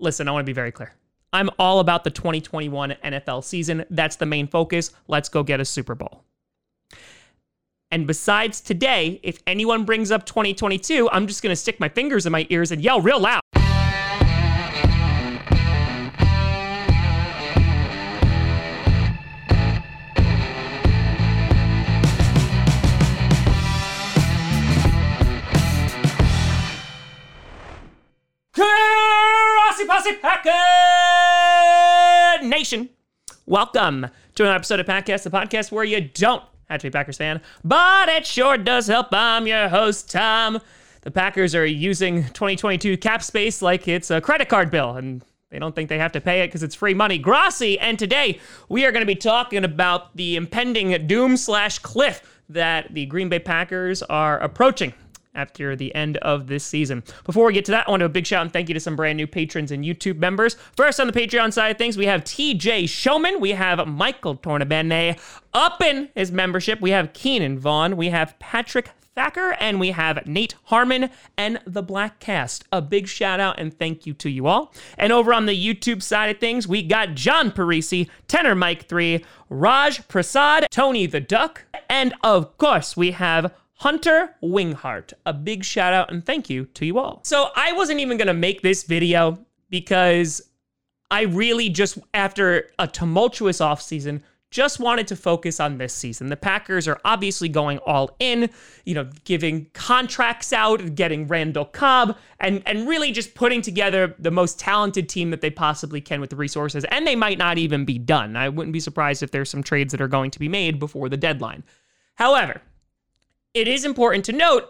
listen, I want to be very clear. I'm all about the 2021 NFL season. That's the main focus. Let's go get a Super Bowl. And besides today, if anyone brings up 2022, I'm just going to stick my fingers in my ears and yell real loud. Packer Nation, welcome to another episode of PackCast, the podcast where you don't have to be a Packers fan, but it sure does help. I'm your host, Tom. The Packers are using 2022 cap space like it's a credit card bill, and they don't think they have to pay it because it's free money. Grossi, and today we are going to be talking about the impending doom/cliff that the Green Bay Packers are approaching after the end of this season. Before we get to that, I want to do a big shout and thank you to some brand new patrons and YouTube members. First, on the Patreon side of things, we have TJ Showman. We have Michael Tornabene upping his membership. We have Keenan Vaughn. We have Patrick Thacker. And we have Nate Harmon and the Black Cast. A big shout out and thank you to you all. And over on the YouTube side of things, we got John Parisi, Tenor Mike 3, Raj Prasad, Tony the Duck, and of course, we have Hunter Winghart. A big shout out and thank you to you all. So I wasn't even going to make this video because I really just, after a tumultuous offseason, just wanted to focus on this season. The Packers are obviously going all in, you know, giving contracts out, getting Randall Cobb, and really just putting together the most talented team that they possibly can with the resources. And they might not even be done. I wouldn't be surprised if there's some trades that are going to be made before the deadline. However, it is important to note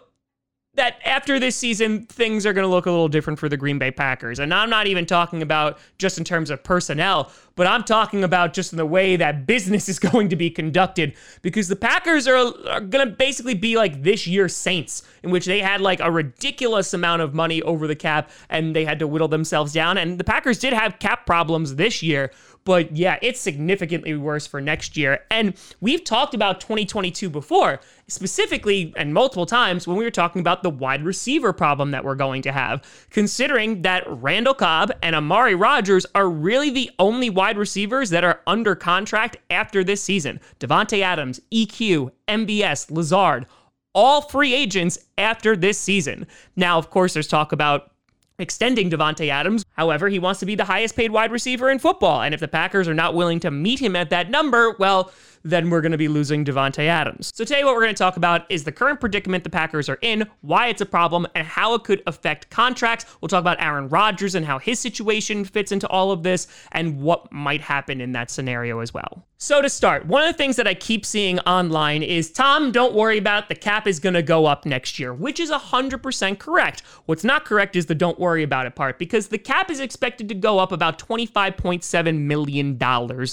that after this season, things are going to look a little different for the Green Bay Packers. And I'm not even talking about just in terms of personnel, but I'm talking about just in the way that business is going to be conducted, because the Packers are going to basically be like this year's Saints, in which they had like a ridiculous amount of money over the cap and they had to whittle themselves down. And the Packers did have cap problems this year, but yeah, it's significantly worse for next year. And we've talked about 2022 before, specifically and multiple times when we were talking about the wide receiver problem that we're going to have, considering that Randall Cobb and Amari Rodgers are really the only wide receivers that are under contract after this season. Davante Adams, EQ, MVS, Lazard, all free agents after this season. Now, of course, there's talk about extending Davante Adams. However, he wants to be the highest paid wide receiver in football. And if the Packers are not willing to meet him at that number, well, then we're going to be losing Davante Adams. So today what we're going to talk about is the current predicament the Packers are in, why it's a problem, and how it could affect contracts. We'll talk about Aaron Rodgers and how his situation fits into all of this and what might happen in that scenario as well. So to start, one of the things that I keep seeing online is, Tom, don't worry about it, the cap is going to go up next year, which is 100% correct. What's not correct is the don't worry about it part, because the cap is expected to go up about $25.7 million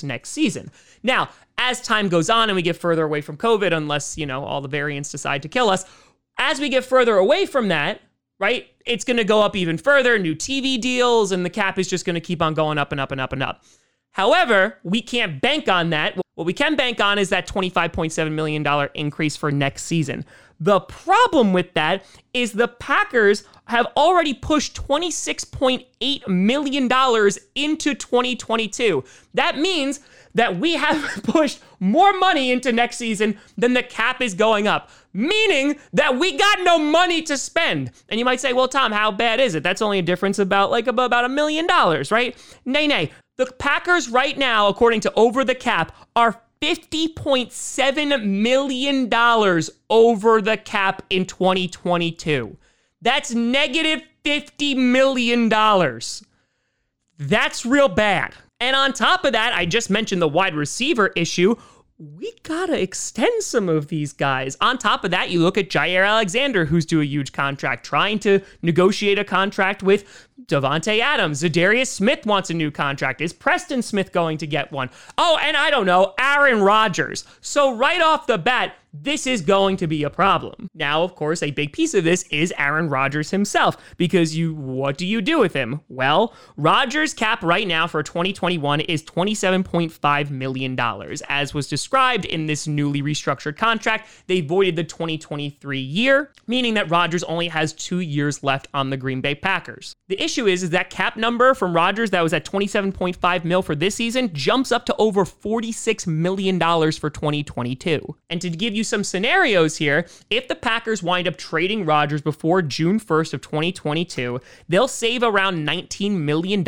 next season. Now, as time goes on and we get further away from COVID, unless, you know, all the variants decide to kill us, as we get further away from that, right, it's going to go up even further, new TV deals, and the cap is just going to keep on going up and up and up and up. However, we can't bank on that. What we can bank on is that $25.7 million increase for next season. The problem with that is the Packers have already pushed $26.8 million into 2022. That means that we have pushed more money into next season than the cap is going up, meaning that we got no money to spend. And you might say, well, Tom, how bad is it? That's only a difference about $1 million, right? Nay. The Packers right now, according to Over the Cap, are $50.7 million over the cap in 2022. That's negative $50 million. That's real bad. And on top of that, I just mentioned the wide receiver issue. We gotta extend some of these guys. On top of that, you look at Jair Alexander, who's due a huge contract, trying to negotiate a contract with Davante Adams. Za'Darius Smith wants a new contract. Is Preston Smith going to get one? Oh, and I don't know, Aaron Rodgers. So right off the bat, this is going to be a problem. Now, of course, a big piece of this is Aaron Rodgers himself, because what do you do with him? Well, Rodgers' cap right now for 2021 is $27.5 million. As was described in this newly restructured contract, they voided the 2023 year, meaning that Rodgers only has 2 years left on the Green Bay Packers. The the issue is that cap number from Rodgers that was at $27.5 million for this season jumps up to over $46 million for 2022. And to give you some scenarios here, if the Packers wind up trading Rodgers before June 1st of 2022, they'll save around $19 million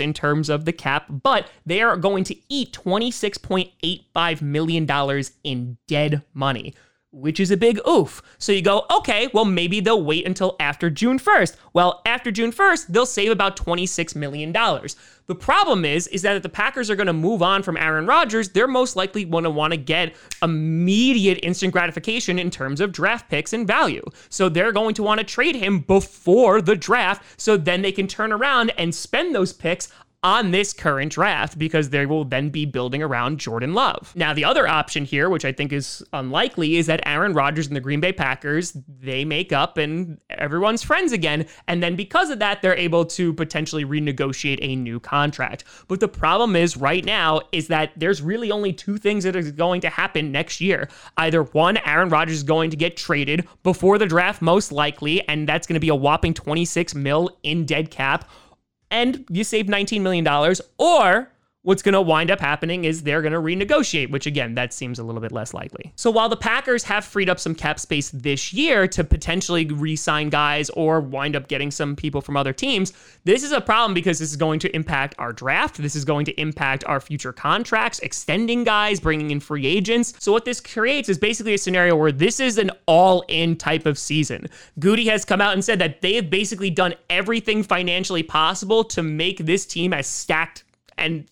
in terms of the cap, but they are going to eat $26.85 million in dead money, which is a big oof. So you go, okay, well, maybe they'll wait until after June 1st. Well, after June 1st, they'll save about $26 million. The problem is that if the Packers are going to move on from Aaron Rodgers, they're most likely going to want to get immediate instant gratification in terms of draft picks and value. So they're going to want to trade him before the draft so then they can turn around and spend those picks on this current draft, because they will then be building around Jordan Love. Now, the other option here, which I think is unlikely, is that Aaron Rodgers and the Green Bay Packers, they make up and everyone's friends again. And then because of that, they're able to potentially renegotiate a new contract. But the problem is right now is that there's really only two things that are going to happen next year. Either one, Aaron Rodgers is going to get traded before the draft, most likely, and that's going to be a whopping $26 million in dead cap, and you save $19 million, or what's going to wind up happening is they're going to renegotiate, which again, that seems a little bit less likely. So while the Packers have freed up some cap space this year to potentially re-sign guys or wind up getting some people from other teams, this is a problem because this is going to impact our draft. This is going to impact our future contracts, extending guys, bringing in free agents. So what this creates is basically a scenario where this is an all-in type of season. Goody has come out and said that they have basically done everything financially possible to make this team as stacked and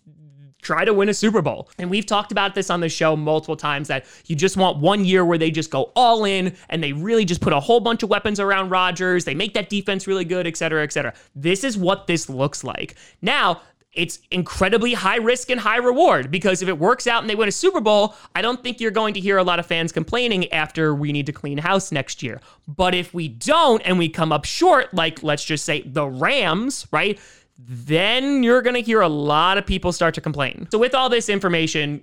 try to win a Super Bowl. And we've talked about this on the show multiple times that you just want one year where they just go all in and they really just put a whole bunch of weapons around Rodgers. They make that defense really good, et cetera, et cetera. This is what this looks like. Now, it's incredibly high risk and high reward, because if it works out and they win a Super Bowl, I don't think you're going to hear a lot of fans complaining after we need to clean house next year. But if we don't and we come up short, like let's just say the Rams, right? Then you're going to hear a lot of people start to complain. So with all this information,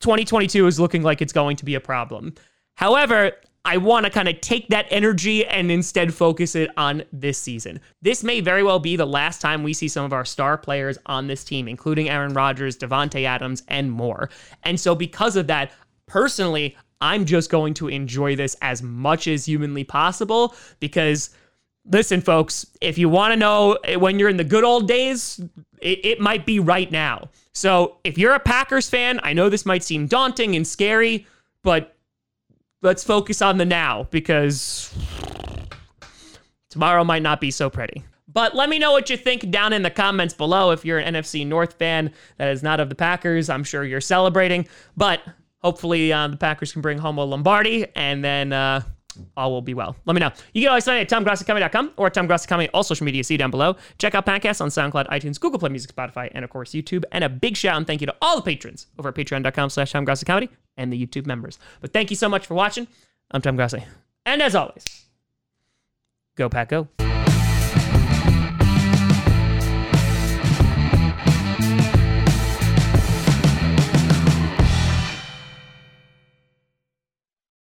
2022 is looking like it's going to be a problem. However, I want to kind of take that energy and instead focus it on this season. This may very well be the last time we see some of our star players on this team, including Aaron Rodgers, Davante Adams, and more. And so because of that, personally, I'm just going to enjoy this as much as humanly possible, because listen, folks, if you want to know when you're in the good old days, it might be right now. So if you're a Packers fan, I know this might seem daunting and scary, but let's focus on the now, because tomorrow might not be so pretty. But let me know what you think down in the comments below. If you're an NFC North fan that is not of the Packers, I'm sure you're celebrating. But hopefully the Packers can bring home a Lombardi, and then all will be well. Let me know. You can always find it at TomGrossiComedy.com or TomGrossiComedy, all social media, see down below. Check out PackCast on SoundCloud, iTunes, Google Play Music, Spotify, and of course YouTube. And a big shout and thank you to all the patrons over at patreon.com/TomGrossiComedy and the YouTube members. But thank you so much for watching. I'm Tom Grossi. And as always, go Pack Go.